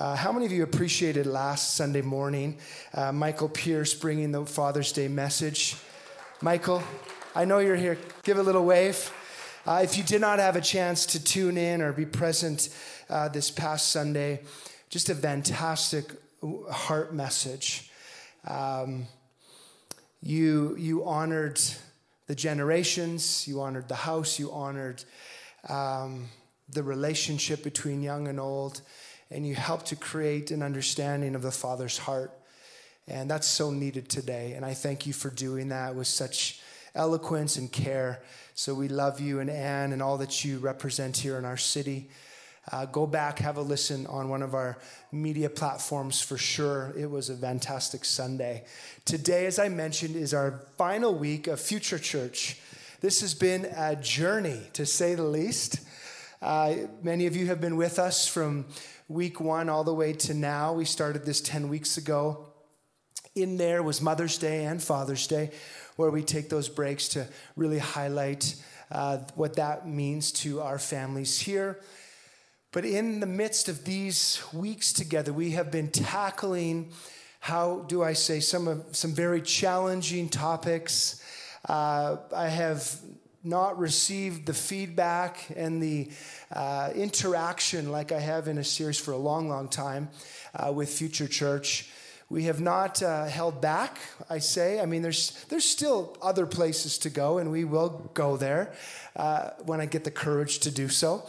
How many of you appreciated last Sunday morning, Michael Pierce bringing the Father's Day message? Michael, I know you're here. Give a little wave. If you did not have a chance to tune in or be present this past Sunday, just a fantastic heart message. You honored the generations, you honored the house, you honored the relationship between young and old, and you helped to create an understanding of the Father's heart. And that's so needed today. And I thank you for doing that with such eloquence and care. So we love you and Anne and all that you represent here in our city. Go back, have a listen on one of our media platforms for sure. It was a fantastic Sunday. Today, as I mentioned, is our final week of Future Church. This has been a journey, to say the least. Many of you have been with us from week one all the way to now. We started this 10 weeks ago. In there was Mother's Day and Father's Day, where we take those breaks to really highlight what that means to our families here. But in the midst of these weeks together, we have been tackling, some very challenging topics. I have not received the feedback and the interaction like I have in a series for a long, long time with Future Church. We have not held back, I say. I mean, there's still other places to go, and we will go there when I get the courage to do so.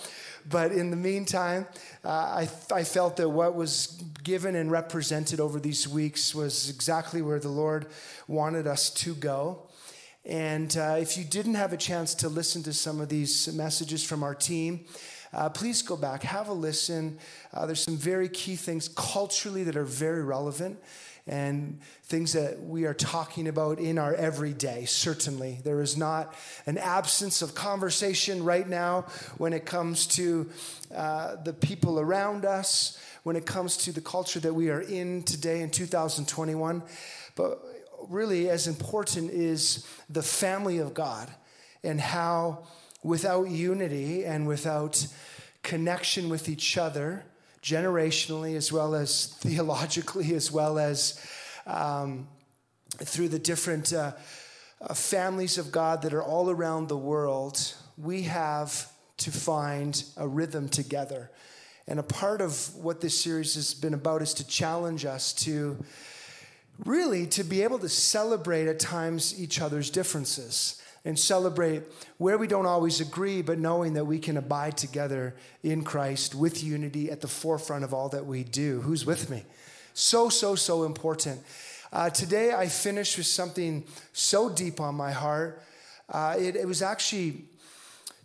But in the meantime, I felt that what was given and represented over these weeks was exactly where the Lord wanted us to go. And if you didn't have a chance to listen to some of these messages from our team, please go back, have a listen. There's some very key things culturally that are very relevant and things that we are talking about in our everyday, certainly. There is not an absence of conversation right now when it comes to the people around us, when it comes to the culture that we are in today in 2021. But really, as important is the family of God and how without unity and without connection with each other, generationally as well as theologically, as well as through the different families of God that are all around the world, we have to find a rhythm together. And a part of what this series has been about is to challenge us to really to be able to celebrate at times each other's differences and celebrate where we don't always agree, but knowing that we can abide together in Christ with unity at the forefront of all that we do. Who's with me? So important. Today I finished with something so deep on my heart. It was actually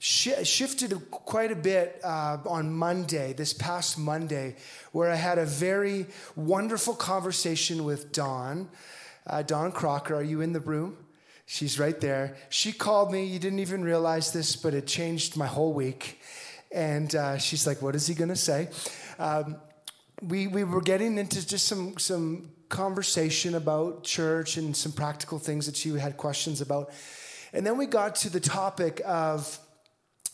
shifted quite a bit on Monday, this past Monday, where I had a very wonderful conversation with Dawn. Dawn Crocker, are you in the room? She's right there. She called me. You didn't even realize this, but it changed my whole week. And she's like, what is he going to say? We were getting into just some conversation about church and some practical things that she had questions about. And then we got to the topic of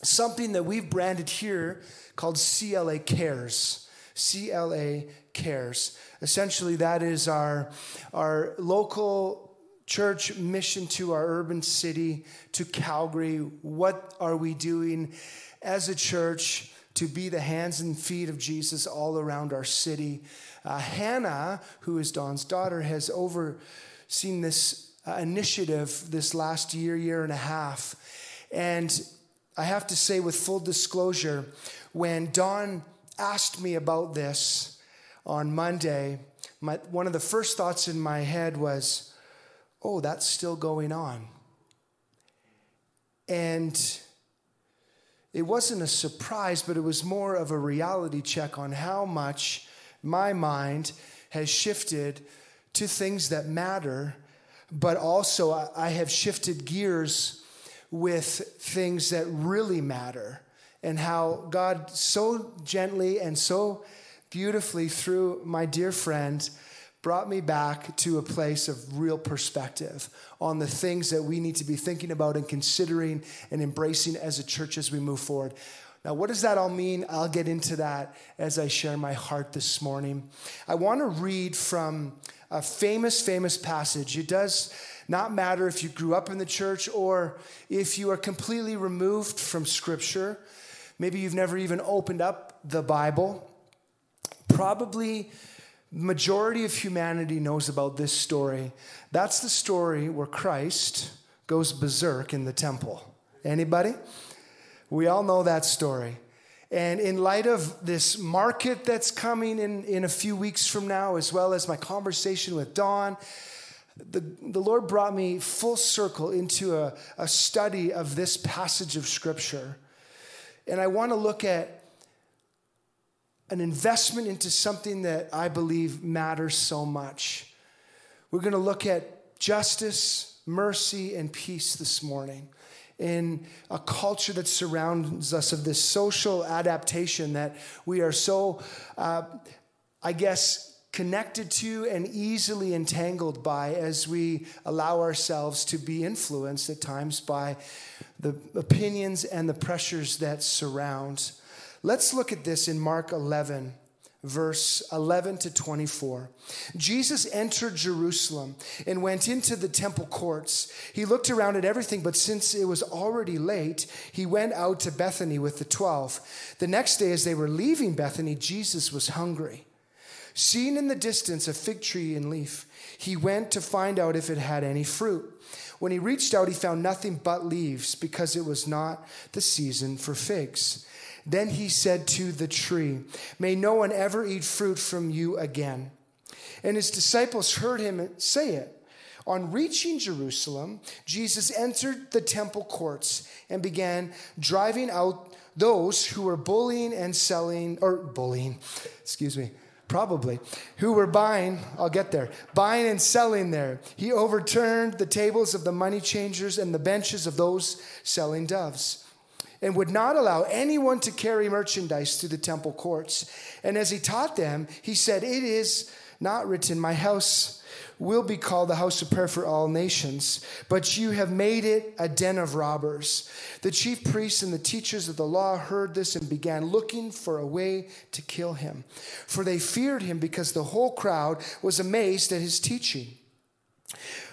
something that we've branded here called CLA Cares. CLA Cares. Essentially, that is our local church mission to our urban city, to Calgary. What are we doing as a church to be the hands and feet of Jesus all around our city? Hannah, who is Dawn's daughter, has overseen this initiative this last year and a half. And I have to say with full disclosure, when Dawn asked me about this on Monday, one of the first thoughts in my head was, oh, that's still going on. And it wasn't a surprise, but it was more of a reality check on how much my mind has shifted to things that matter, but also I have shifted gears with things that really matter, and how God so gently and so beautifully through my dear friend brought me back to a place of real perspective on the things that we need to be thinking about and considering and embracing as a church as we move forward. Now, what does that all mean? I'll get into that as I share my heart this morning. I want to read from a famous passage. It does not matter if you grew up in the church or if you are completely removed from Scripture. Maybe you've never even opened up the Bible. Probably majority of humanity knows about this story. That's the story where Christ goes berserk in the temple. Anybody? We all know that story. And in light of this market that's coming in a few weeks from now, as well as my conversation with Dawn, the Lord brought me full circle into a study of this passage of Scripture. And I want to look at an investment into something that I believe matters so much. We're going to look at justice, mercy, and peace this morning in a culture that surrounds us of this social adaptation that we are so, connected to and easily entangled by as we allow ourselves to be influenced at times by the opinions and the pressures that surround. Let's look at this in Mark 11, verse 11 to 24. Jesus entered Jerusalem and went into the temple courts. He looked around at everything, but since it was already late, he went out to Bethany with the 12. The next day, as they were leaving Bethany, Jesus was hungry. Seeing in the distance a fig tree in leaf, he went to find out if it had any fruit. When he reached out, he found nothing but leaves, because it was not the season for figs. Then he said to the tree, "May no one ever eat fruit from you again." And his disciples heard him say it. On reaching Jerusalem, Jesus entered the temple courts and began driving out those who were buying and selling there. He overturned the tables of the money changers and the benches of those selling doves, and would not allow anyone to carry merchandise through the temple courts. And as he taught them, he said, "It is not written, 'My house will be called the house of prayer for all nations,' but you have made it a den of robbers." The chief priests and the teachers of the law heard this and began looking for a way to kill him, for they feared him because the whole crowd was amazed at his teaching.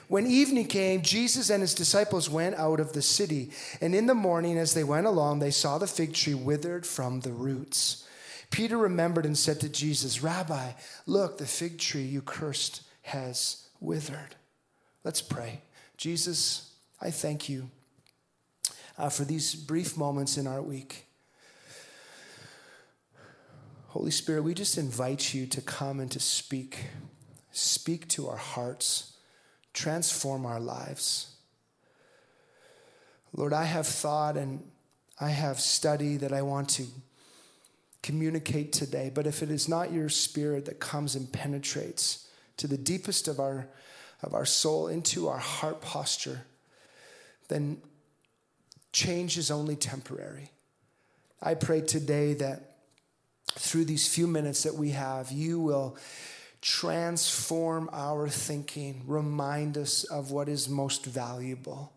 When evening came, Jesus and his disciples went out of the city, and in the morning as they went along, they saw the fig tree withered from the roots. Peter remembered and said to Jesus, "Rabbi, look, the fig tree you cursed has withered." Let's pray. Jesus, I thank you for these brief moments in our week. Holy Spirit, we just invite you to come and to speak. Speak to our hearts. Transform our lives. Lord, I have thought and I have study that I want to communicate today, but if it is not your Spirit that comes and penetrates to the deepest of our soul, into our heart posture, then change is only temporary. I pray today that through these few minutes that we have, you will transform our thinking, remind us of what is most valuable,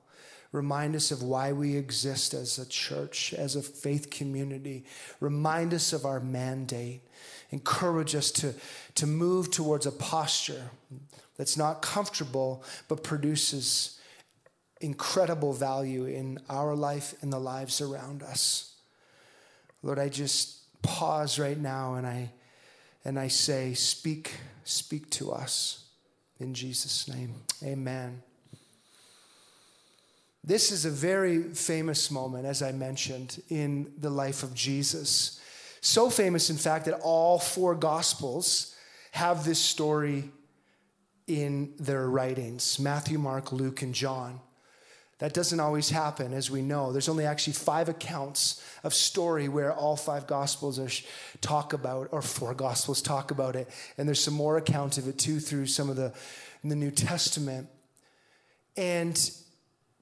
remind us of why we exist as a church, as a faith community, remind us of our mandate, encourage us to move towards a posture that's not comfortable but produces incredible value in our life and the lives around us. Lord, I just pause right now and I say, speak to us in Jesus' name. Amen. This is a very famous moment, as I mentioned, in the life of Jesus. So famous, in fact, that all four Gospels have this story in their writings: Matthew, Mark, Luke, and John. That doesn't always happen, as we know. There's only actually 5 accounts of story where all 5 Gospels talk about, or 4 Gospels talk about it. And there's some more accounts of it, too, through some of the New Testament. And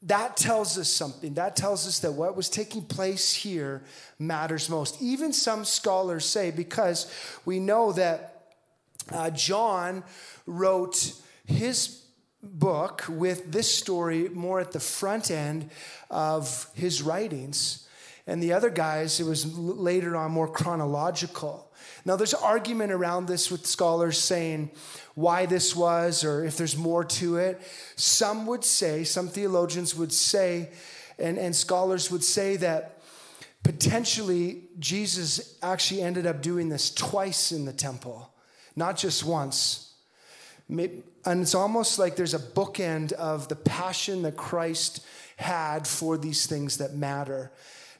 that tells us something. That tells us that what was taking place here matters most. Even some scholars say, because we know that John wrote his book with this story more at the front end of his writings. And the other guys, it was later on more chronological. Now, there's argument around this with scholars saying why this was or if there's more to it. Some would say, some theologians would say, and scholars would say that potentially Jesus actually ended up doing this twice in the temple, not just once. And it's almost like there's a bookend of the passion that Christ had for these things that matter.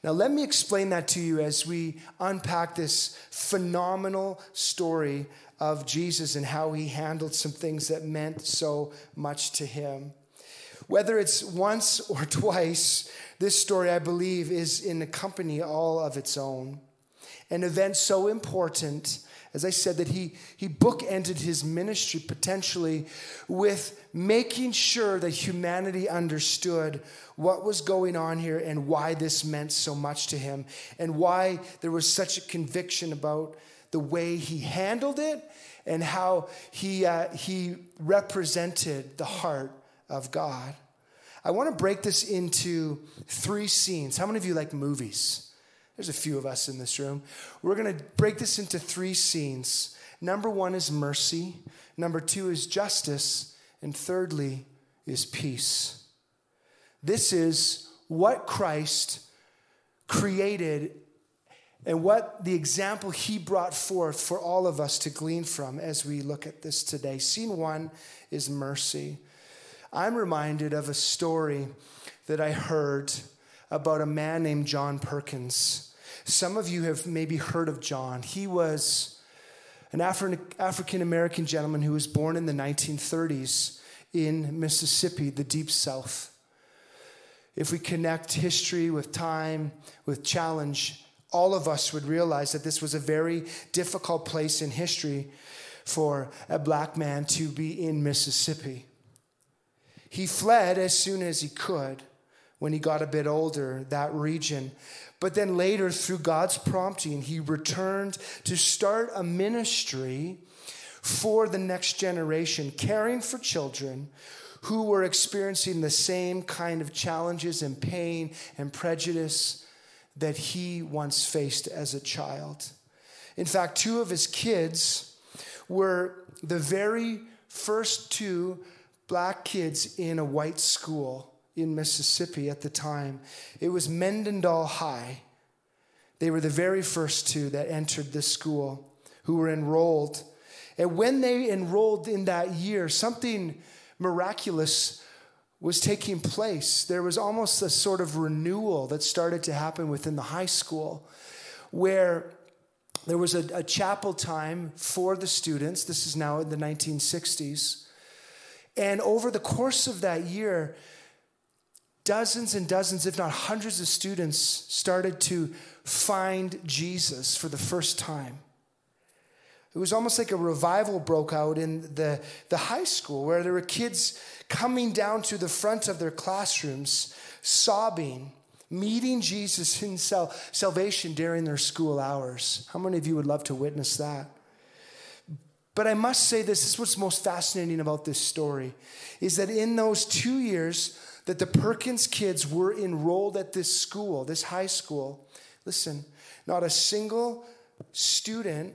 Now, let me explain that to you as we unpack this phenomenal story of Jesus and how he handled some things that meant so much to him. Whether it's once or twice, this story, I believe, is in a company all of its own. An event so important, as I said, that he bookended his ministry potentially with making sure that humanity understood what was going on here and why this meant so much to him and why there was such a conviction about the way he handled it and how he represented the heart of God. I want to break this into three scenes. How many of you like movies? There's a few of us in this room. We're going to break this into three scenes. Number one is mercy. Number two is justice. And thirdly is peace. This is what Christ created and what the example he brought forth for all of us to glean from as we look at this today. Scene one is mercy. I'm reminded of a story that I heard about a man named John Perkins. Some of you have maybe heard of John. He was an African-American gentleman who was born in the 1930s in Mississippi, the Deep South. If we connect history with time, with challenge, all of us would realize that this was a very difficult place in history for a black man to be in Mississippi. He fled as soon as he could. When he got a bit older, that region. But then later, through God's prompting, he returned to start a ministry for the next generation, caring for children who were experiencing the same kind of challenges and pain and prejudice that he once faced as a child. In fact, two of his kids were the very first two black kids in a white school in Mississippi at the time. It was Mendenhall High. They were the very first two that entered this school who were enrolled. And when they enrolled in that year, something miraculous was taking place. There was almost a sort of renewal that started to happen within the high school where there was a chapel time for the students. This is now in the 1960s. And over the course of that year, dozens and dozens, if not hundreds of students started to find Jesus for the first time. It was almost like a revival broke out in the high school where there were kids coming down to the front of their classrooms, sobbing, meeting Jesus in salvation during their school hours. How many of you would love to witness that? But I must say this is what's most fascinating about this story, is that in those 2 years that the Perkins kids were enrolled at this school, this high school, listen, not a single student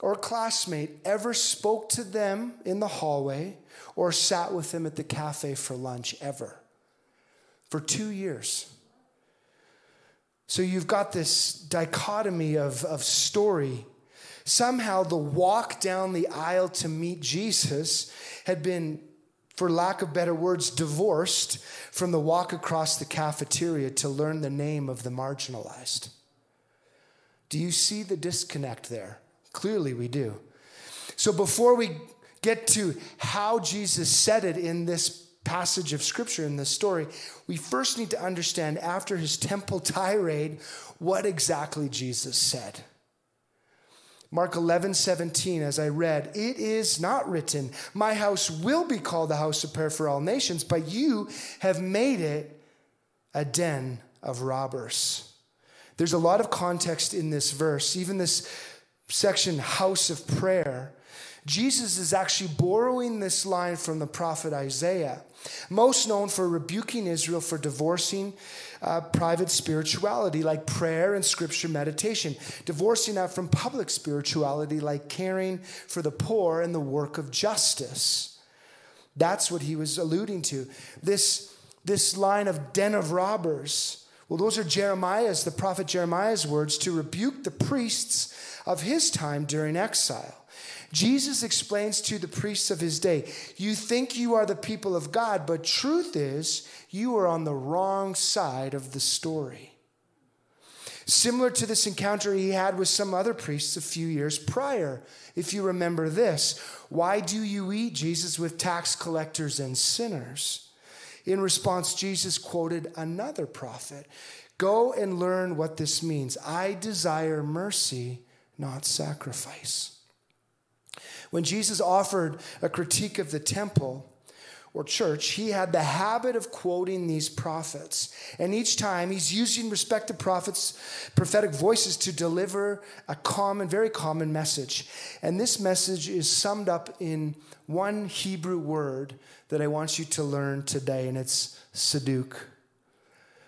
or classmate ever spoke to them in the hallway or sat with them at the cafe for lunch ever, for 2 years. So you've got this dichotomy of story. Somehow the walk down the aisle to meet Jesus had been, for lack of better words, divorced from the walk across the cafeteria to learn the name of the marginalized. Do you see the disconnect there? Clearly we do. So before we get to how Jesus said it in this passage of Scripture, in this story, we first need to understand, after his temple tirade, what exactly Jesus said. Mark 11:17, as I read, "It is not written, 'My house will be called a house of prayer for all nations,' but you have made it a den of robbers." There's a lot of context in this verse, even this section, house of prayer. Jesus is actually borrowing this line from the prophet Isaiah, most known for rebuking Israel for divorcing private spirituality like prayer and scripture meditation, divorcing that from public spirituality like caring for the poor and the work of justice. That's what he was alluding to. This line of den of robbers, well, those are Jeremiah's, the prophet Jeremiah's words to rebuke the priests of his time during exile. Jesus explains to the priests of his day, you think you are the people of God, but truth is you are on the wrong side of the story. Similar to this encounter he had with some other priests a few years prior, if you remember this, why do you eat, Jesus, with tax collectors and sinners? In response, Jesus quoted another prophet, go and learn what this means. I desire mercy, not sacrifice. When Jesus offered a critique of the temple or church, he had the habit of quoting these prophets. And each time he's using respective prophets, prophetic voices to deliver a common, very common message. And this message is summed up in one Hebrew word that I want you to learn today, and it's sadduq.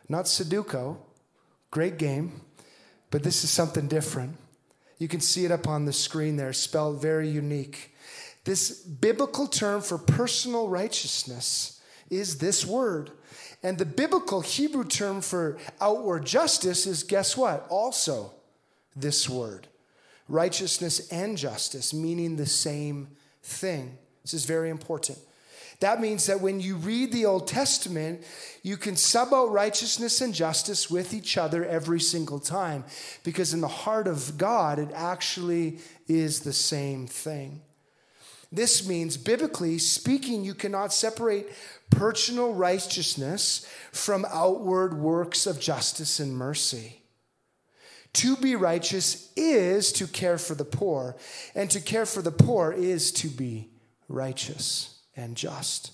Not Sudoku, great game, but this is something different. You can see it up on the screen there, spelled very unique. This biblical term for personal righteousness is this word. And the biblical Hebrew term for outward justice is, guess what? Also this word. Righteousness and justice, meaning the same thing. This is very important. That means that when you read the Old Testament, you can sub out righteousness and justice with each other every single time, because in the heart of God, it actually is the same thing. This means, biblically speaking, you cannot separate personal righteousness from outward works of justice and mercy. To be righteous is to care for the poor, and to care for the poor is to be righteous and just.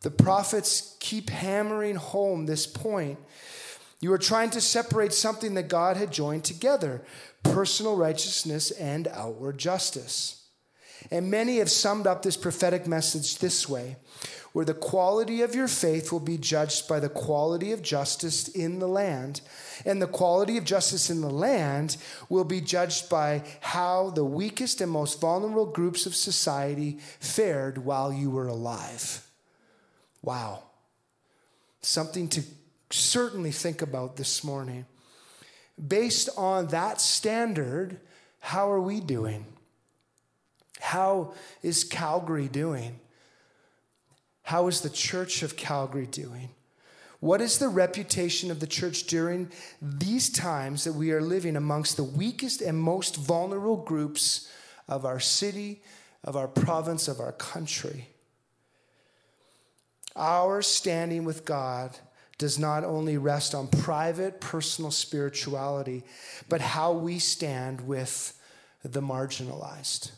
The prophets keep hammering home this point. You are trying to separate something that God had joined together, personal righteousness and outward justice. And many have summed up this prophetic message this way, where the quality of your faith will be judged by the quality of justice in the land, and the quality of justice in the land will be judged by how the weakest and most vulnerable groups of society fared while you were alive. Wow. Something to certainly think about this morning. Based on that standard, how are we doing? How is Calgary doing? How is the Church of Calgary doing? What is the reputation of the church during these times that we are living amongst the weakest and most vulnerable groups of our city, of our province, of our country? Our standing with God does not only rest on private, personal spirituality, but how we stand with the marginalized.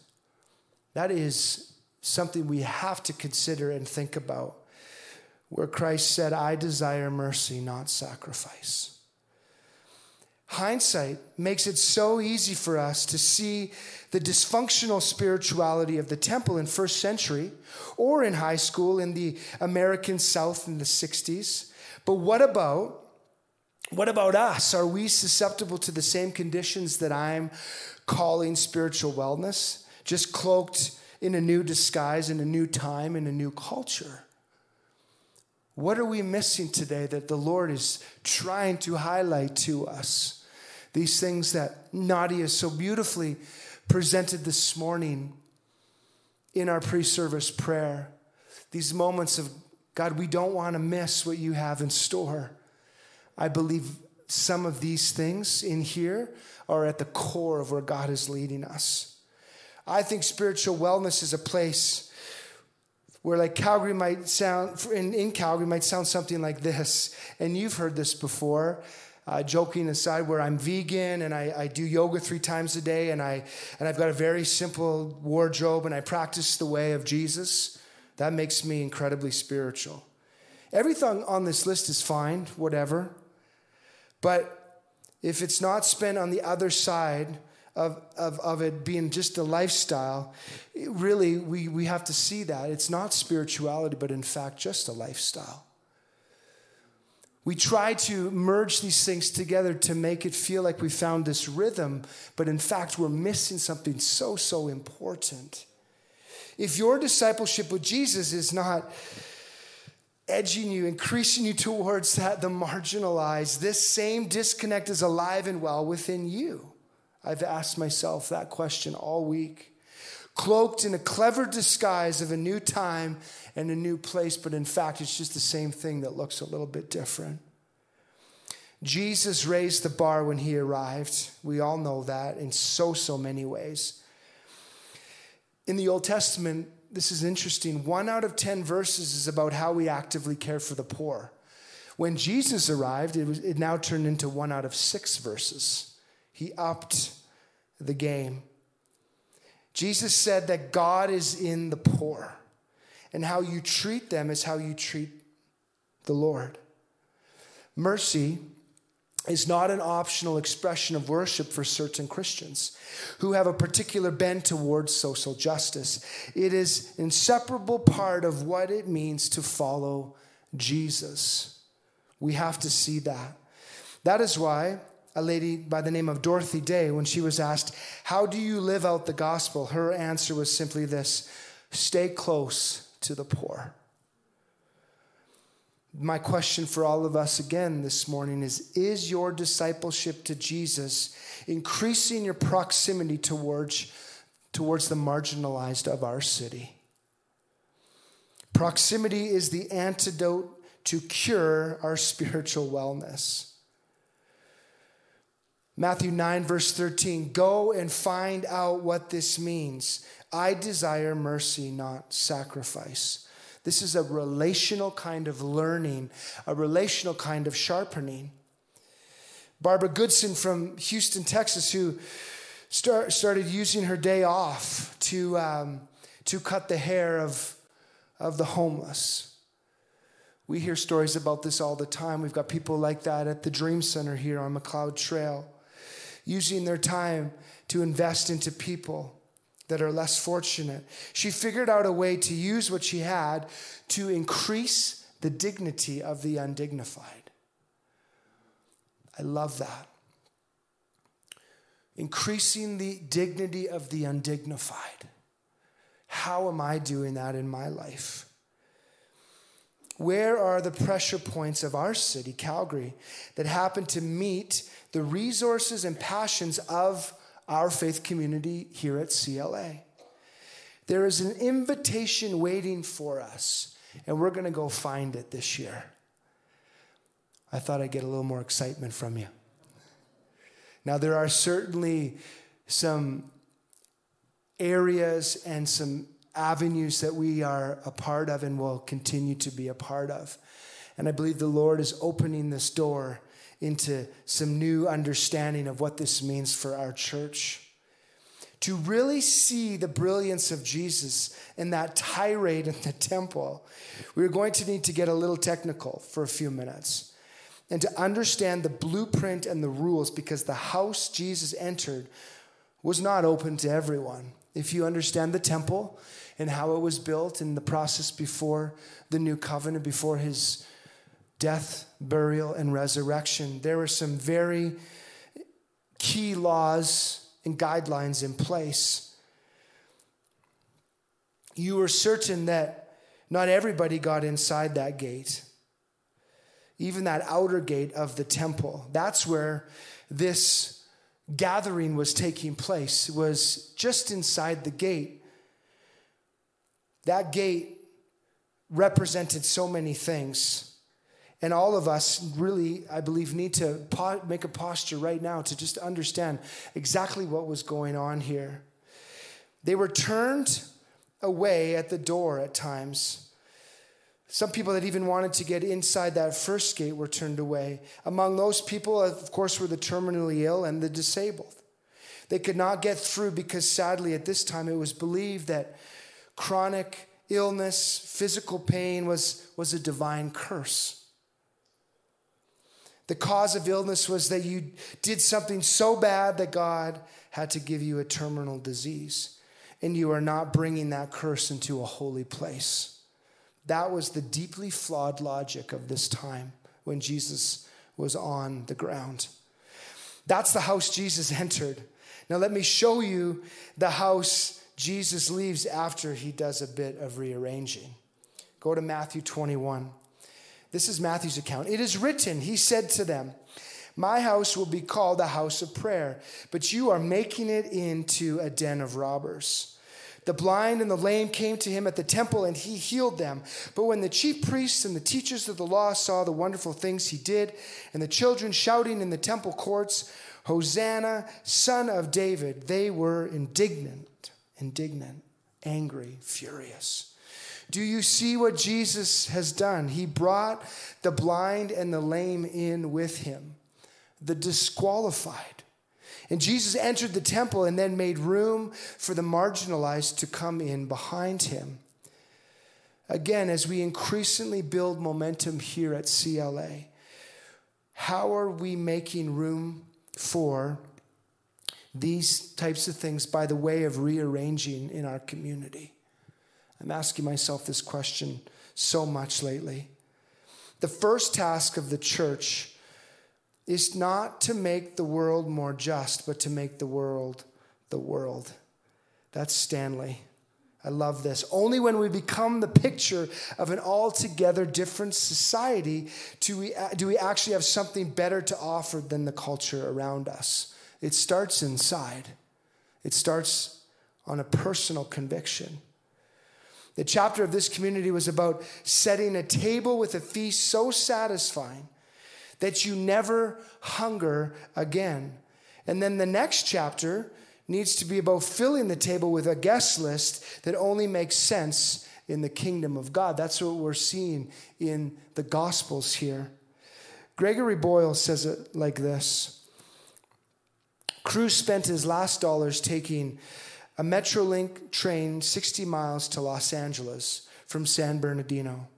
That is something we have to consider and think about, where Christ said, I desire mercy, not sacrifice. Hindsight makes it so easy for us to see the dysfunctional spirituality of the temple in first century or in high school in the American South in the 60s. But what about us? Are we susceptible to the same conditions that I'm calling spiritual wellness, just cloaked in a new disguise, in a new time, in a new culture? What are we missing today that the Lord is trying to highlight to us? These things that Nadia so beautifully presented this morning in our pre-service prayer. These moments of, God, we don't want to miss what you have in store. I believe some of these things in here are at the core of where God is leading us. I think spiritual wellness is a place where, like, Calgary might sound, in Calgary might sound something like this. And you've heard this before, joking aside, where I'm vegan and I do yoga 3 times a day and I've got a very simple wardrobe and I practice the way of Jesus. That makes me incredibly spiritual. Everything on this list is fine, whatever. But if it's not spent on the other side of it being just a lifestyle, really we have to see that. It's not spirituality, but in fact, just a lifestyle. We try to merge these things together to make it feel like we found this rhythm, but in fact, we're missing something so, so important. If your discipleship with Jesus is not edging you, increasing you towards the marginalized, this same disconnect is alive and well within you. I've asked myself that question all week. Cloaked in a clever disguise of a new time and a new place, but in fact, it's just the same thing that looks a little bit different. Jesus raised the bar when he arrived. We all know that in so, so many ways. In the Old Testament, this is interesting. 1 out of 10 verses is about how we actively care for the poor. When Jesus arrived, it now turned into 1 out of 6 verses. He upped the game. Jesus said that God is in the poor, and how you treat them is how you treat the Lord. Mercy is not an optional expression of worship for certain Christians who have a particular bent towards social justice. It is an inseparable part of what it means to follow Jesus. We have to see that. That is why a lady by the name of Dorothy Day, when she was asked, "How do you live out the gospel?" her answer was simply this: stay close to the poor. My question for all of us again this morning is your discipleship to Jesus increasing your proximity towards the marginalized of our city? Proximity is the antidote to cure our spiritual wellness. Matthew 9, verse 13, go and find out what this means. I desire mercy, not sacrifice. This is a relational kind of learning, a relational kind of sharpening. Barbara Goodson from Houston, Texas, who started using her day off to cut the hair of the homeless. We hear stories about this all the time. We've got people like that at the Dream Center here on McLeod Trail, using their time to invest into people that are less fortunate. She figured out a way to use what she had to increase the dignity of the undignified. I love that. Increasing the dignity of the undignified. How am I doing that in my life? Where are the pressure points of our city, Calgary, that happen to meet the resources and passions of our faith community here at CLA? There is an invitation waiting for us, and we're going to go find it this year. I thought I'd get a little more excitement from you. Now, there are certainly some areas and some avenues that we are a part of and will continue to be a part of. And I believe the Lord is opening this door into some new understanding of what this means for our church. To really see the brilliance of Jesus in that tirade in the temple, we're going to need to get a little technical for a few minutes and to understand the blueprint and the rules, because the house Jesus entered was not open to everyone. If you understand the temple and how it was built and the process before the new covenant, before his death, burial, and resurrection, there were some very key laws and guidelines in place. You were certain that not everybody got inside that gate, even that outer gate of the temple. That's where this gathering was taking place, was just inside the gate. That gate represented so many things. And all of us really, I believe, need to make a posture right now to just understand exactly what was going on here. They were turned away at the door at times. Some people that even wanted to get inside that first gate were turned away. Among those people, of course, were the terminally ill and the disabled. They could not get through because, sadly, at this time, it was believed that chronic illness, physical pain was a divine curse. The cause of illness was that you did something so bad that God had to give you a terminal disease, and you are not bringing that curse into a holy place. That was the deeply flawed logic of this time when Jesus was on the ground. That's the house Jesus entered. Now let me show you the house Jesus leaves after he does a bit of rearranging. Go to Matthew 21. This is Matthew's account. It is written, he said to them, "My house will be called a house of prayer, but you are making it into a den of robbers." The blind and the lame came to him at the temple, and he healed them. But when the chief priests and the teachers of the law saw the wonderful things he did, and the children shouting in the temple courts, "Hosanna, Son of David," they were indignant, angry, furious. Do you see what Jesus has done? He brought the blind and the lame in with him, the disqualified. And Jesus entered the temple and then made room for the marginalized to come in behind him. Again, as we increasingly build momentum here at CLA, how are we making room for these types of things by the way of rearranging in our community? I'm asking myself this question so much lately. The first task of the church is not to make the world more just, but to make the world. That's Stanley. I love this. Only when we become the picture of an altogether different society do we actually have something better to offer than the culture around us. It starts inside. It starts on a personal conviction. The chapter of this community was about setting a table with a feast so satisfying that you never hunger again. And then the next chapter needs to be about filling the table with a guest list that only makes sense in the kingdom of God. That's what we're seeing in the Gospels here. Gregory Boyle says it like this: "Crews spent his last dollars taking a Metrolink train 60 miles to Los Angeles from San Bernardino,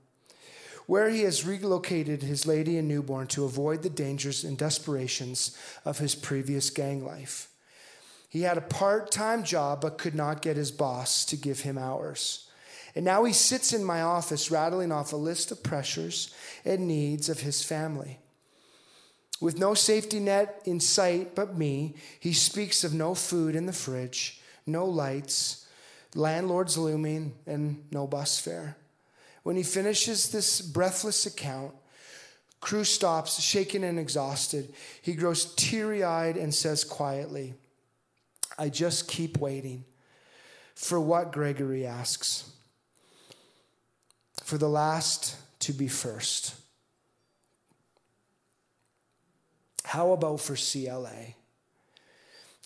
where he has relocated his lady and newborn to avoid the dangers and desperations of his previous gang life. He had a part-time job but could not get his boss to give him hours. And now he sits in my office rattling off a list of pressures and needs of his family. With no safety net in sight but me, he speaks of no food in the fridge, no lights, landlords looming, and no bus fare. When he finishes this breathless account, Crew stops, shaken and exhausted. He grows teary-eyed and says quietly, 'I just keep waiting.' For what, Gregory asks. For the last to be first." How about for CLA?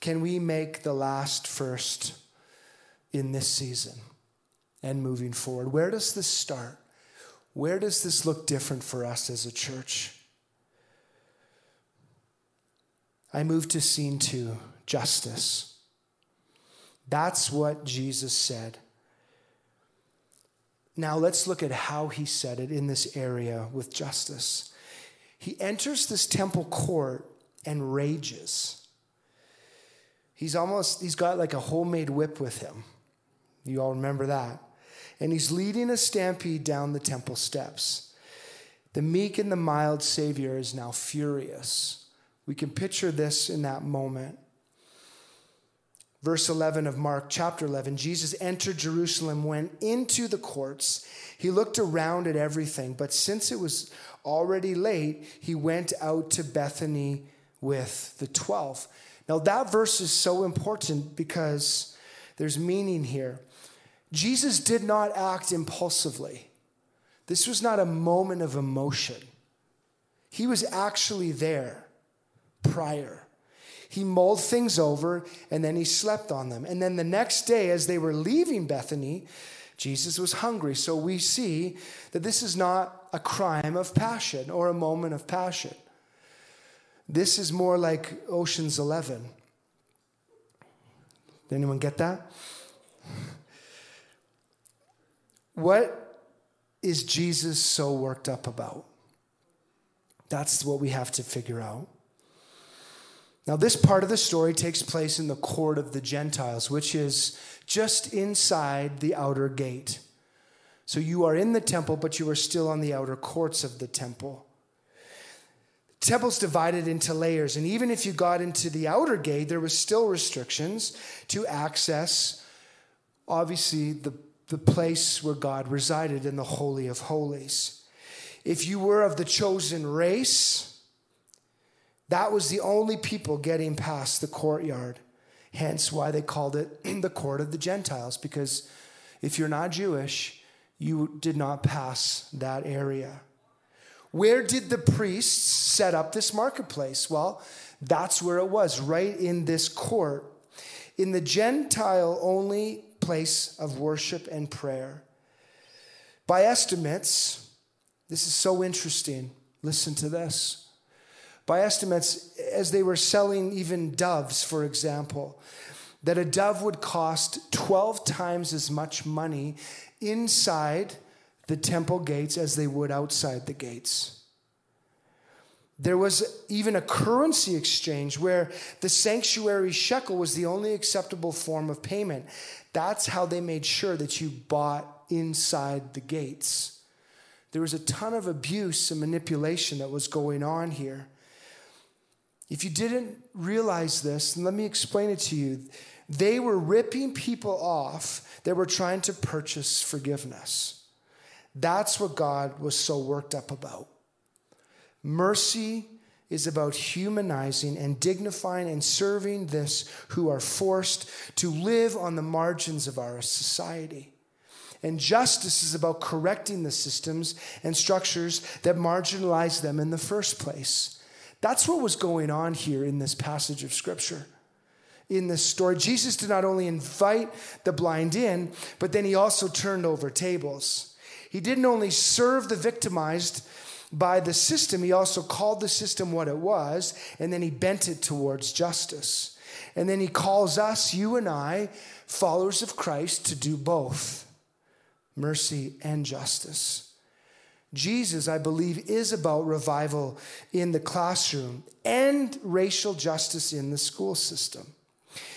Can we make the last first in this season and moving forward? Where does this start? Where does this look different for us as a church? I move to scene 2, justice. That's what Jesus said. Now let's look at how he said it in this area with justice. He enters this temple court and rages. He's got like a homemade whip with him. You all remember that. And he's leading a stampede down the temple steps. The meek and the mild Savior is now furious. We can picture this in that moment. Verse 11 of Mark chapter 11, Jesus entered Jerusalem, went into the courts. He looked around at everything, but since it was already late, he went out to Bethany with the 12. Now that verse is so important because there's meaning here. Jesus did not act impulsively. This was not a moment of emotion. He was actually there prior. He mulled things over and then he slept on them. And then the next day as they were leaving Bethany, Jesus was hungry. So we see that this is not a crime of passion or a moment of passion. This is more like Ocean's 11. Did anyone get that? What is Jesus so worked up about? That's what we have to figure out. Now, this part of the story takes place in the court of the Gentiles, which is just inside the outer gate. So you are in the temple, but you are still on the outer courts of the temple. The temple's divided into layers, and even if you got into the outer gate, there was still restrictions to access, obviously, the place where God resided in the Holy of Holies. If you were of the chosen race, that was the only people getting past the courtyard, hence why they called it the court of the Gentiles, because if you're not Jewish, you did not pass that area. Where did the priests set up this marketplace? Well, that's where it was, right in this court, in the Gentile-only place of worship and prayer. By estimates, this is so interesting. Listen to this. By estimates, as they were selling even doves, for example, that a dove would cost 12 times as much money inside the temple gates as they would outside the gates. There was even a currency exchange where the sanctuary shekel was the only acceptable form of payment. That's how they made sure that you bought inside the gates. There was a ton of abuse and manipulation that was going on here. If you didn't realize this, and let me explain it to you, they were ripping people off that were trying to purchase forgiveness. That's what God was so worked up about. Mercy is about humanizing and dignifying and serving this who are forced to live on the margins of our society. And justice is about correcting the systems and structures that marginalize them in the first place. That's what was going on here in this passage of Scripture, in this story. Jesus did not only invite the blind in, but then he also turned over tables. He didn't only serve the victimized by the system, he also called the system what it was, and then he bent it towards justice. And then he calls us, you and I, followers of Christ, to do both, mercy and justice. Jesus, I believe, is about revival in the classroom and racial justice in the school system.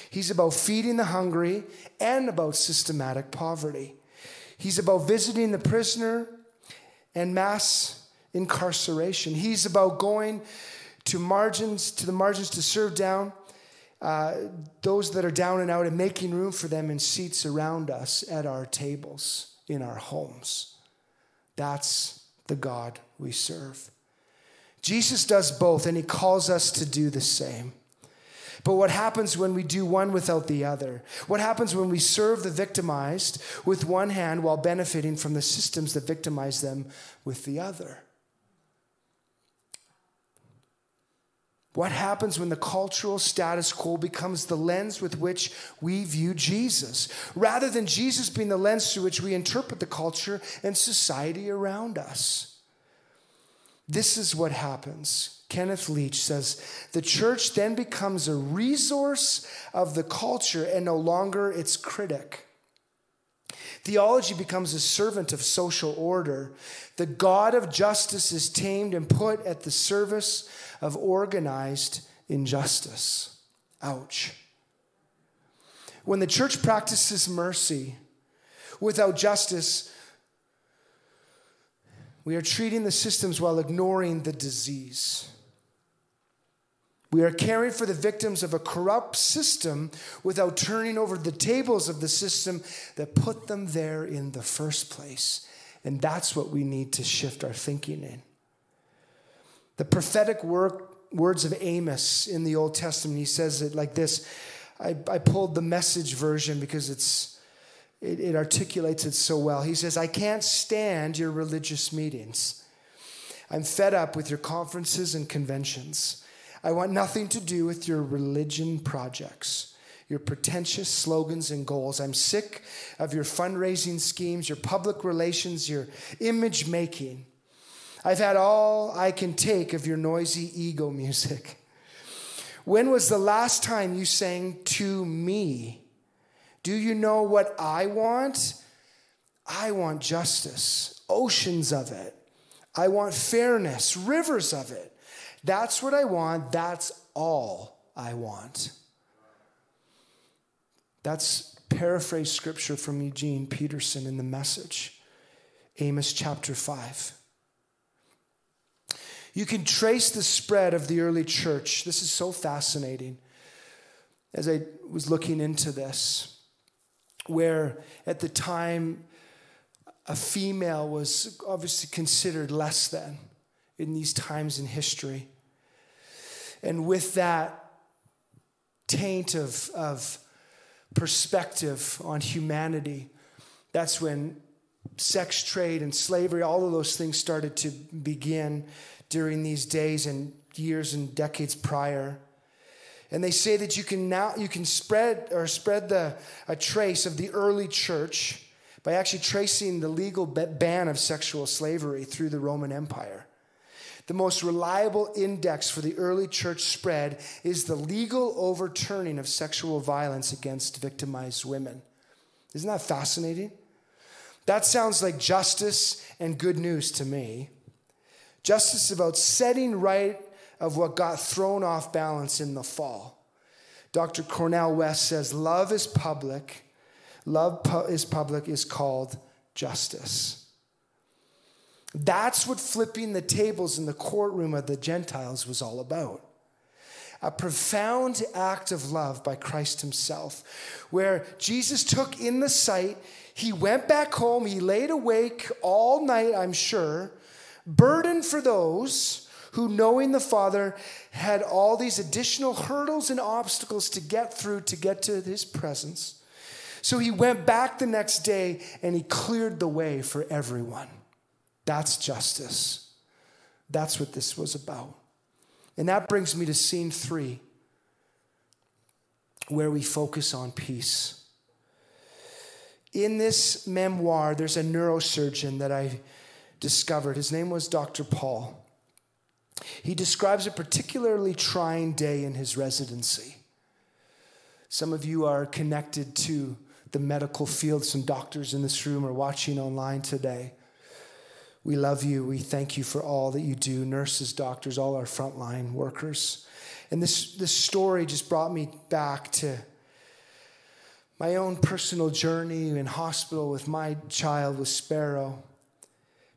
He's about feeding the hungry and about systematic poverty. He's about visiting the prisoner and mass incarceration. He's about going to the margins to serve down those that are down and out and making room for them in seats around us at our tables, in our homes. That's the God we serve. Jesus does both, and he calls us to do the same. But what happens when we do one without the other? What happens when we serve the victimized with one hand while benefiting from the systems that victimize them with the other? What happens when the cultural status quo becomes the lens with which we view Jesus, rather than Jesus being the lens through which we interpret the culture and society around us? This is what happens. Kenneth Leach says, the church then becomes a resource of the culture and no longer its critic. Theology becomes a servant of social order. The God of justice is tamed and put at the service of organized injustice. Ouch. When the church practices mercy without justice, we are treating the systems while ignoring the disease. We are caring for the victims of a corrupt system without turning over the tables of the system that put them there in the first place. And that's what we need to shift our thinking in. The prophetic words of Amos in the Old Testament, he says it like this. I pulled the Message version because it articulates it so well. He says, I can't stand your religious meetings. I'm fed up with your conferences and conventions. I want nothing to do with your religion projects, your pretentious slogans and goals. I'm sick of your fundraising schemes, your public relations, your image making. I've had all I can take of your noisy ego music. When was the last time you sang to me? Do you know what I want? I want justice, oceans of it. I want fairness, rivers of it. That's what I want. That's all I want. That's paraphrased scripture from Eugene Peterson in The Message, Amos chapter 5. You can trace the spread of the early church. This is so fascinating. As I was looking into this, where at the time a female was obviously considered less than in these times in history. And with that taint of perspective on humanity, that's when sex trade and slavery, all of those things started to begin during these days and years and decades prior. And they say that you can spread a trace of the early church by actually tracing the legal ban of sexual slavery through the Roman Empire. The most reliable index for the early church spread is the legal overturning of sexual violence against victimized women. Isn't that fascinating? That sounds like justice and good news to me. Justice is about setting right of what got thrown off balance in the fall. Dr. Cornel West says, love is public. Love is public is called justice. That's what flipping the tables in the courtroom of the Gentiles was all about. A profound act of love by Christ himself, where Jesus took in the sight, he went back home, he laid awake all night, I'm sure, burdened for those who, knowing the Father, had all these additional hurdles and obstacles to get through to get to his presence. So he went back the next day and he cleared the way for everyone. That's justice. That's what this was about. And that brings me to scene 3, where we focus on peace. In this memoir, there's a neurosurgeon that I discovered. His name was Dr. Paul. He describes a particularly trying day in his residency. Some of you are connected to the medical field. Some doctors in this room are watching online today. We love you. We thank you for all that you do, nurses, doctors, all our frontline workers. And this story just brought me back to my own personal journey in hospital with my child with Sparrow.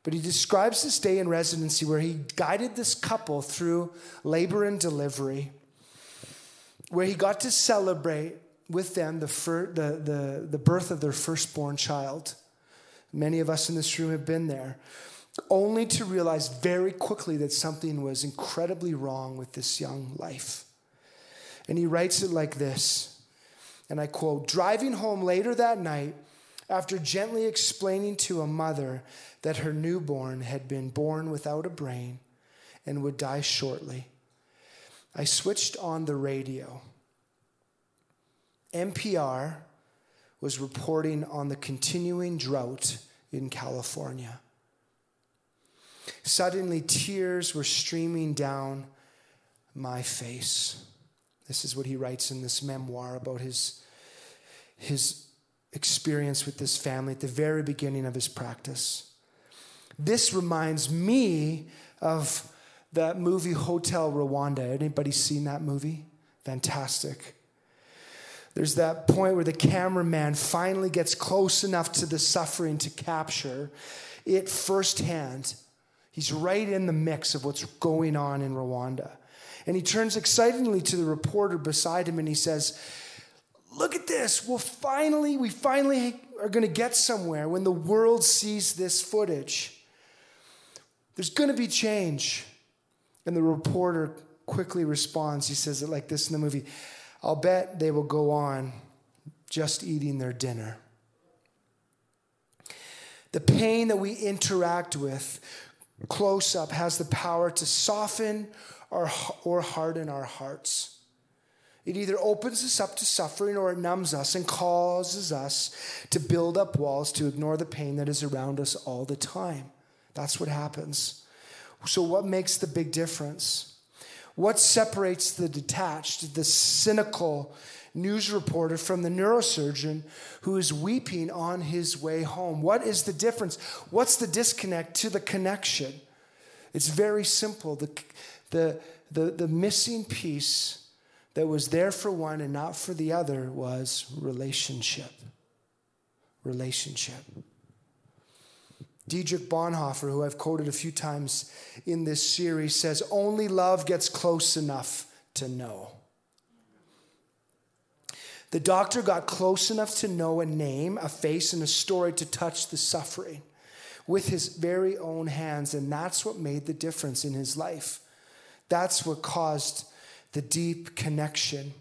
But he describes this day in residency where he guided this couple through labor and delivery, where he got to celebrate with them the birth of their firstborn child. Many of us in this room have been there, only to realize very quickly that something was incredibly wrong with this young life. And he writes it like this, and I quote, "Driving home later that night, after gently explaining to a mother that her newborn had been born without a brain and would die shortly, I switched on the radio. NPR was reporting on the continuing drought in California. Suddenly, tears were streaming down my face." This is what he writes in this memoir about his experience with this family at the very beginning of his practice. This reminds me of that movie Hotel Rwanda. Anybody seen that movie? Fantastic. There's that point where the cameraman finally gets close enough to the suffering to capture it firsthand. He's right in the mix of what's going on in Rwanda. And he turns excitedly to the reporter beside him and he says, "Look at this. We finally are going to get somewhere when the world sees this footage. There's going to be change." And the reporter quickly responds. He says it like this in the movie, "I'll bet they will go on just eating their dinner." The pain that we interact with close up has the power to soften or harden our hearts. It either opens us up to suffering or it numbs us and causes us to build up walls to ignore the pain that is around us all the time. That's what happens. So what makes the big difference? What separates the detached, the cynical news reporter from the neurosurgeon who is weeping on his way home? What is the difference? What's the disconnect to the connection? It's very simple. The missing piece that was there for one and not for the other was relationship. Relationship. Dietrich Bonhoeffer, who I've quoted a few times in this series, says, only love gets close enough to know. The doctor got close enough to know a name, a face, and a story to touch the suffering with his very own hands, and that's what made the difference in his life. That's what caused the deep connection.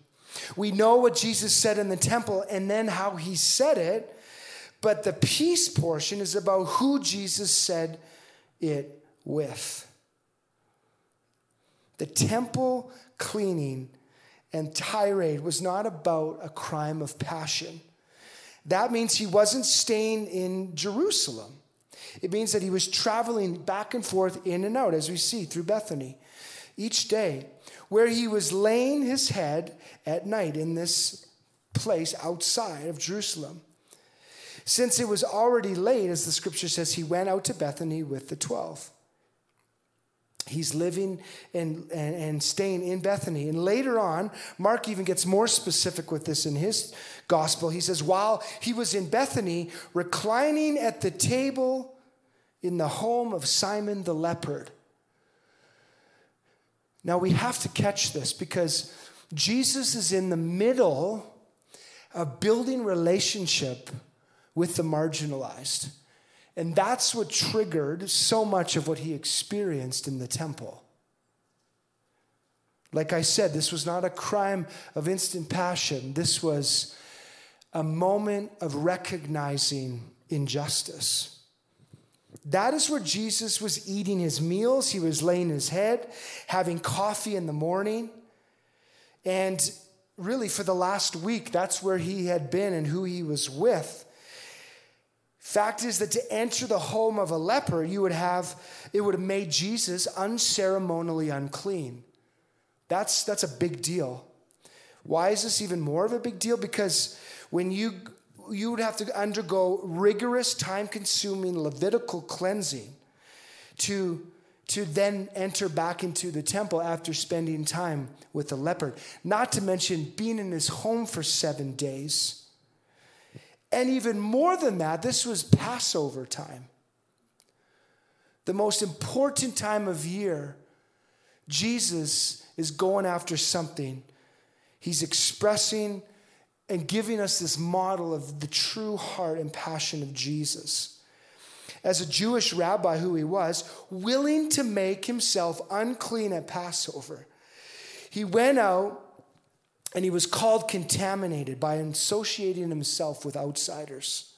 We know what Jesus said in the temple and then how he said it, but the peace portion is about who Jesus said it with. The temple cleaning and tirade was not about a crime of passion. That means he wasn't staying in Jerusalem. It means that he was traveling back and forth, in and out, as we see through Bethany each day, where he was laying his head at night in this place outside of Jerusalem. Since it was already late, as the scripture says, he went out to Bethany with the 12. He's living and staying in Bethany. And later on, Mark even gets more specific with this in his gospel. He says, while he was in Bethany, reclining at the table in the home of Simon the leper. Now we have to catch this because Jesus is in the middle of building relationship with the marginalized. And that's what triggered so much of what he experienced in the temple. Like I said, this was not a crime of instant passion. This was a moment of recognizing injustice. That is where Jesus was eating his meals. He was laying his head, having coffee in the morning. And really, for the last week, that's where he had been and who he was with. Fact is that to enter the home of a leper, it would have made Jesus unceremonially unclean. That's a big deal. Why is this even more of a big deal? Because when you would have to undergo rigorous, time-consuming Levitical cleansing to then enter back into the temple after spending time with the leper. Not to mention being in his home for 7 days. And even more than that, this was Passover time. The most important time of year, Jesus is going after something. He's expressing and giving us this model of the true heart and passion of Jesus. As a Jewish rabbi who he was, willing to make himself unclean at Passover, he went out, and he was called contaminated by associating himself with outsiders.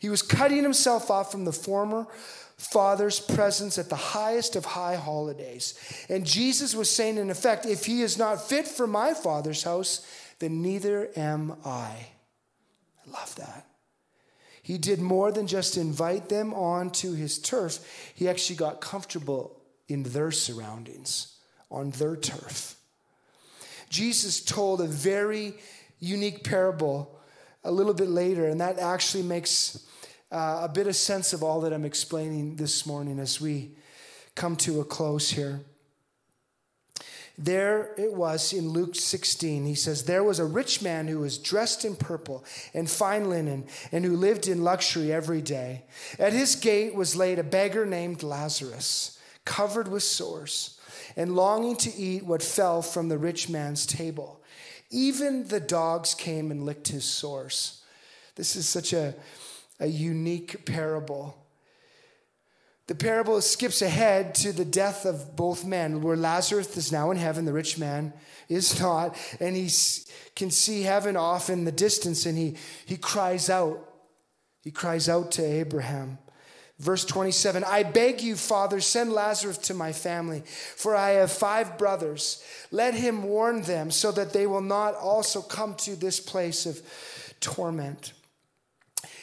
He was cutting himself off from the former Father's presence at the highest of high holidays. And Jesus was saying, in effect, if he is not fit for my Father's house, then neither am I. I love that. He did more than just invite them onto his turf. He actually got comfortable in their surroundings, on their turf. Jesus told a very unique parable a little bit later, and that actually makes a bit of sense of all that I'm explaining this morning as we come to a close here. There it was in Luke 16. He says, there was a rich man who was dressed in purple and fine linen and who lived in luxury every day. At his gate was laid a beggar named Lazarus, covered with sores, and longing to eat what fell from the rich man's table. Even the dogs came and licked his sores. This is such a unique parable. The parable skips ahead to the death of both men, where Lazarus is now in heaven, the rich man is not, and he can see heaven off in the distance, and he cries out. He cries out to Abraham. Verse 27, I beg you, Father, send Lazarus to my family, for I have 5 brothers. Let him warn them so that they will not also come to this place of torment.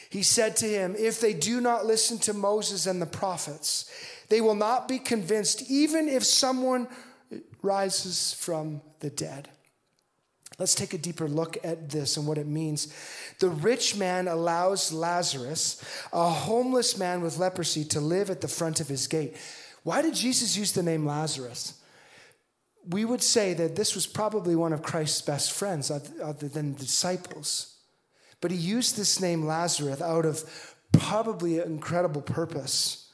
He said to him, if they do not listen to Moses and the prophets, they will not be convinced, even if someone rises from the dead. Let's take a deeper look at this and what it means. The rich man allows Lazarus, a homeless man with leprosy, to live at the front of his gate. Why did Jesus use the name Lazarus? we would say that this was probably one of Christ's best friends other than the disciples. But he used this name Lazarus out of probably an incredible purpose.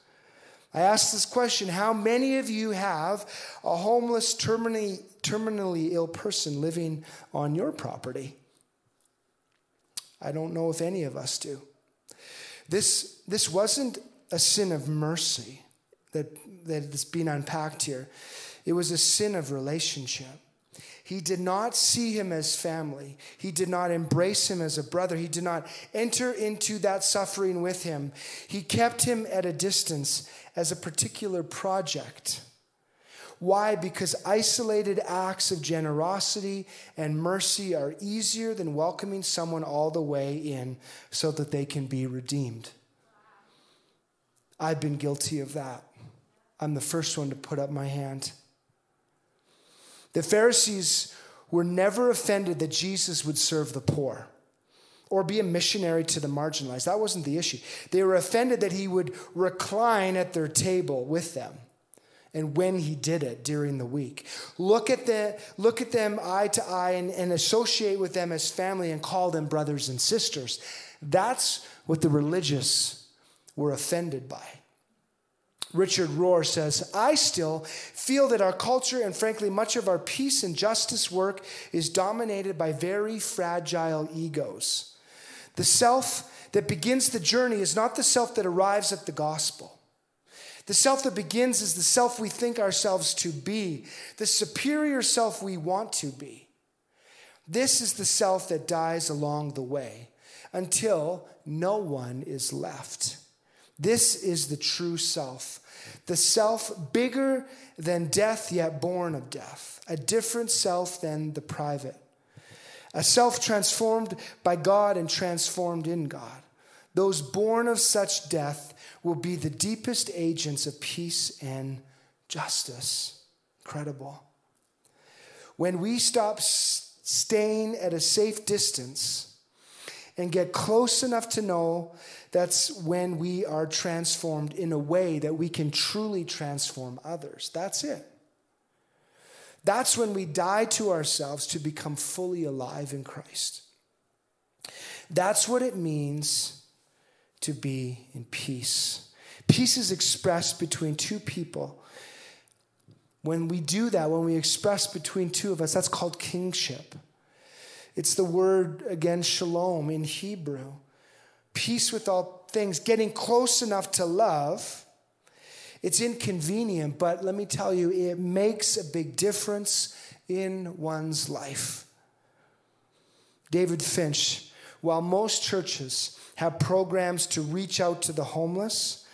I asked this question: how many of you have a homeless, terminally ill person living on your property? I don't know if any of us do. This wasn't a sin of mercy that is being unpacked here. It was a sin of relationship. He did not see him as family. He did not embrace him as a brother. He did not enter into that suffering with him. He kept him at a distance as a particular project. Why? Because isolated acts of generosity and mercy are easier than welcoming someone all the way in so that they can be redeemed. I've been guilty of that. I'm the first one to put up my hand. The Pharisees were never offended that Jesus would serve the poor or be a missionary to the marginalized. That wasn't the issue. They were offended that he would recline at their table with them, and when he did it during the week. Look at them eye to eye and associate with them as family and call them brothers and sisters. That's what the religious were offended by. Richard Rohr says, I still feel that our culture and frankly much of our peace and justice work is dominated by very fragile egos. The self that begins the journey is not the self that arrives at the gospel. The self that begins is the self we think ourselves to be, the superior self we want to be. This is the self that dies along the way until no one is left. This is the true self, the self bigger than death, yet born of death, a different self than the private, a self transformed by God and transformed in God. Those born of such death will be the deepest agents of peace and justice. Incredible. When we stop staying at a safe distance and get close enough to know, that's when we are transformed in a way that we can truly transform others. That's it. That's when we die to ourselves to become fully alive in Christ. That's what it means to be in peace. Peace is expressed between two people. When we do that, when we express between two of us, that's called kingship. It's the word, again, shalom in Hebrew. Peace with all things, getting close enough to love. It's inconvenient, but let me tell you, it makes a big difference in one's life. David Finch, while most churches have programs to reach out to the homeless,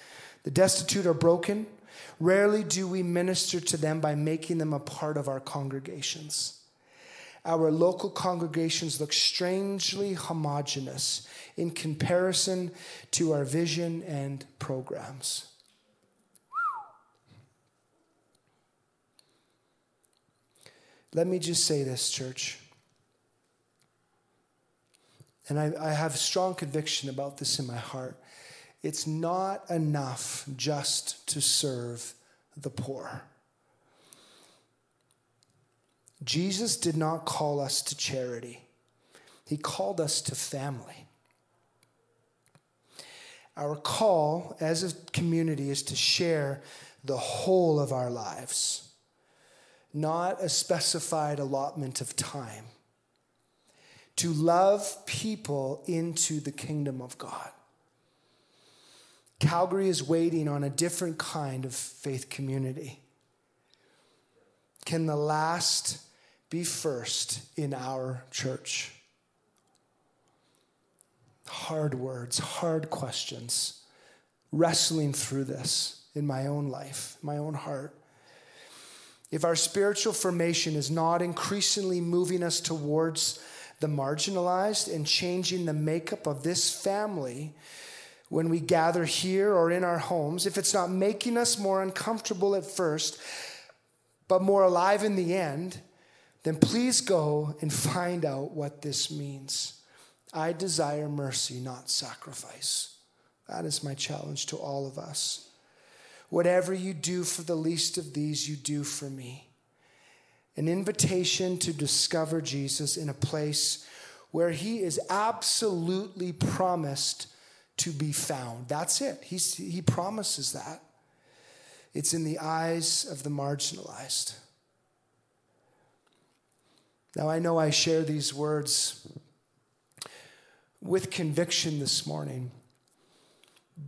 the destitute or broken, rarely do we minister to them by making them a part of our congregations. Our local congregations look strangely homogenous in comparison to our vision and programs. Let me just say this, church. And I have strong conviction about this in my heart. It's not enough just to serve the poor. Jesus did not call us to charity. He called us to family. Our call as a community is to share the whole of our lives, not a specified allotment of time, to love people into the kingdom of God. Calgary is waiting on a different kind of faith community. Can the last be first in our church? Hard words, hard questions, wrestling through this in my own life, my own heart. If our spiritual formation is not increasingly moving us towards the marginalized and changing the makeup of this family when we gather here or in our homes, if it's not making us more uncomfortable at first, but more alive in the end, then please go and find out what this means. I desire mercy, not sacrifice. That is my challenge to all of us. Whatever you do for the least of these, you do for me. an invitation to discover Jesus in a place where he is absolutely promised to be found. That's it. He promises that. It's in the eyes of the marginalized. Now, I know I share these words with conviction this morning,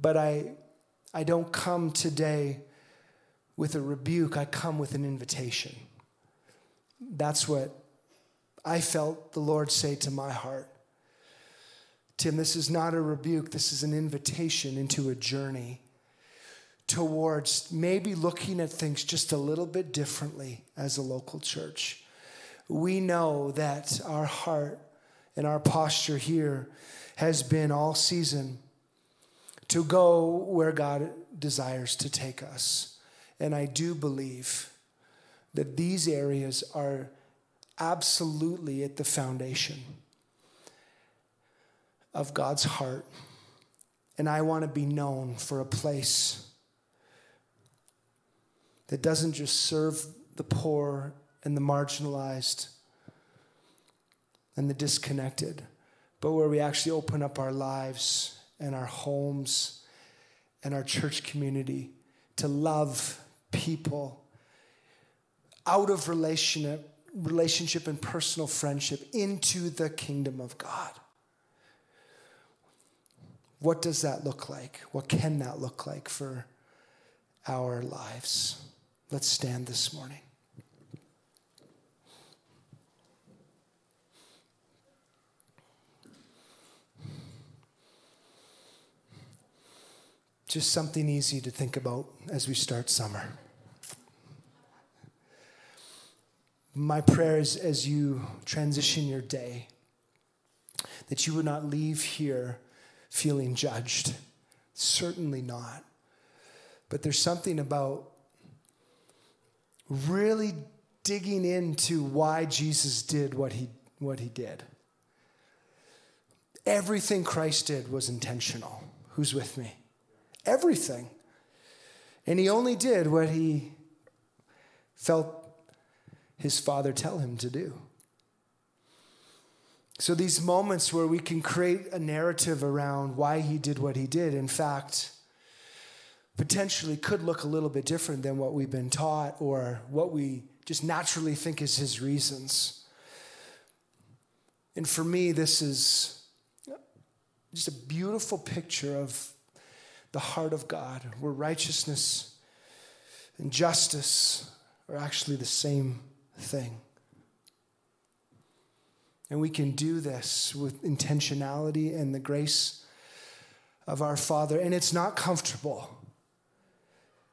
but I don't come today with a rebuke. I come with an invitation. That's what I felt the Lord say to my heart. Tim, this is not a rebuke. This is an invitation into a journey towards maybe looking at things just a little bit differently as a local church. We know that our heart and our posture here has been all season to go where God desires to take us. And I do believe that these areas are absolutely at the foundation of God's heart. And I want to be known for a place that doesn't just serve the poor and the marginalized and the disconnected, but where we actually open up our lives and our homes and our church community to love people out of relationship and personal friendship into the kingdom of God. What does that look like? What can that look like for our lives? Let's stand this morning. Just something easy to think about as we start summer. My prayer is as you transition your day, that you would not leave here feeling judged. Certainly not. But there's something about really digging into why Jesus did what he did. Everything Christ did was intentional. Who's with me? Everything. And he only did what he felt his Father tell him to do. So these moments where we can create a narrative around why he did what he did, in fact, potentially could look a little bit different than what we've been taught or what we just naturally think is his reasons. And for me, this is just a beautiful picture of the heart of God, where righteousness and justice are actually the same thing. And we can do this with intentionality and the grace of our Father. And it's not comfortable.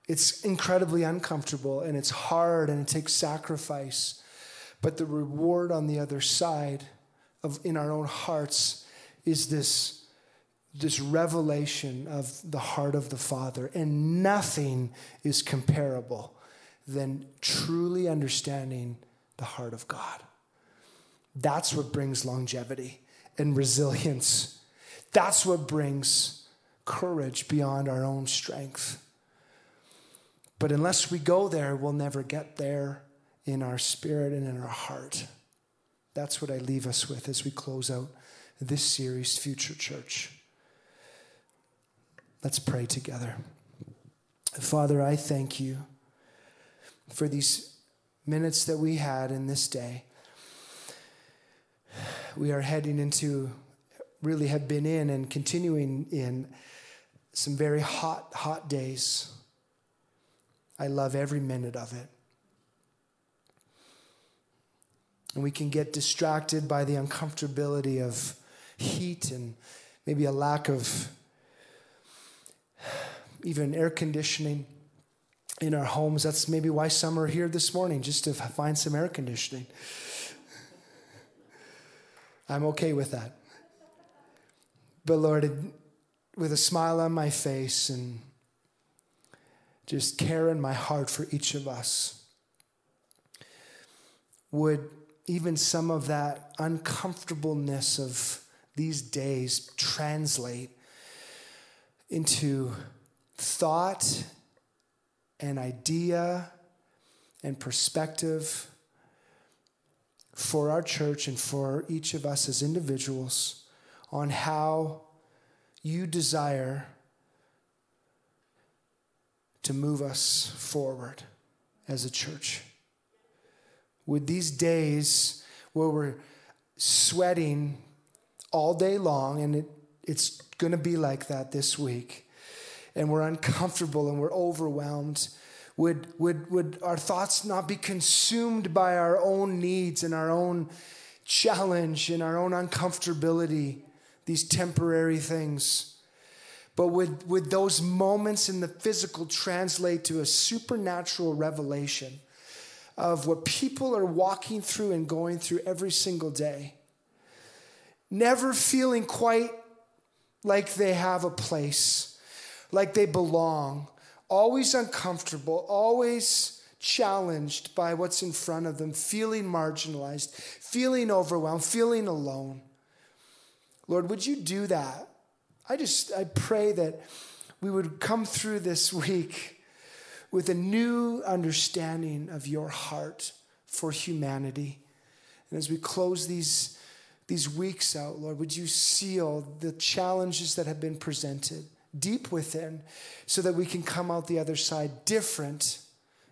It's incredibly uncomfortable, and it's hard, and it takes sacrifice. But the reward on the other side in our own hearts is this revelation of the heart of the Father. And nothing is comparable than truly understanding the heart of God. That's what brings longevity and resilience. That's what brings courage beyond our own strength. But unless we go there, we'll never get there in our spirit and in our heart. That's what I leave us with as we close out this series, Future Church. Let's pray together. Father, I thank you for these minutes that we had in this day. We are heading into, really have been in and continuing in some very hot, hot days. I love every minute of it. And we can get distracted by the uncomfortability of heat and maybe a lack of even air conditioning in our homes. That's maybe why some are here this morning, just to find some air conditioning. I'm okay with that. But Lord, with a smile on my face and just care in my heart for each of us, would even some of that uncomfortableness of these days translate into thought and idea and perspective for our church and for each of us as individuals on how you desire to move us forward as a church. With these days where we're sweating all day long, and it's going to be like that this week, and we're uncomfortable and we're overwhelmed, would our thoughts not be consumed by our own needs and our own challenge and our own uncomfortability, these temporary things? But would those moments in the physical translate to a supernatural revelation of what people are walking through and going through every single day? Never feeling quite like they have a place, like they belong, always uncomfortable, always challenged by what's in front of them, feeling marginalized, feeling overwhelmed, feeling alone. Lord, would you do that? I pray that we would come through this week with a new understanding of your heart for humanity. And as we close these weeks out, Lord, would you seal the challenges that have been presented deep within so that we can come out the other side different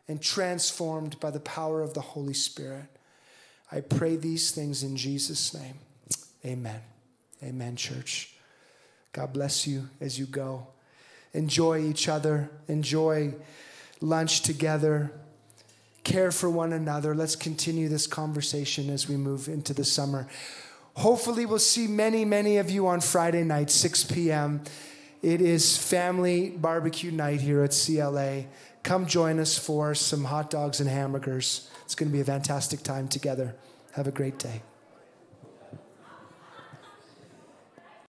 and transformed by the power of the Holy Spirit. I pray these things in Jesus' name. Amen. Amen, church. God bless you as you go. Enjoy each other. Enjoy lunch together. Care for one another. Let's continue this conversation as we move into the summer. Hopefully we'll see many, many of you on Friday night, 6 p.m. It is family barbecue night here at CLA. Come join us for some hot dogs and hamburgers. It's going to be a fantastic time together. Have a great day.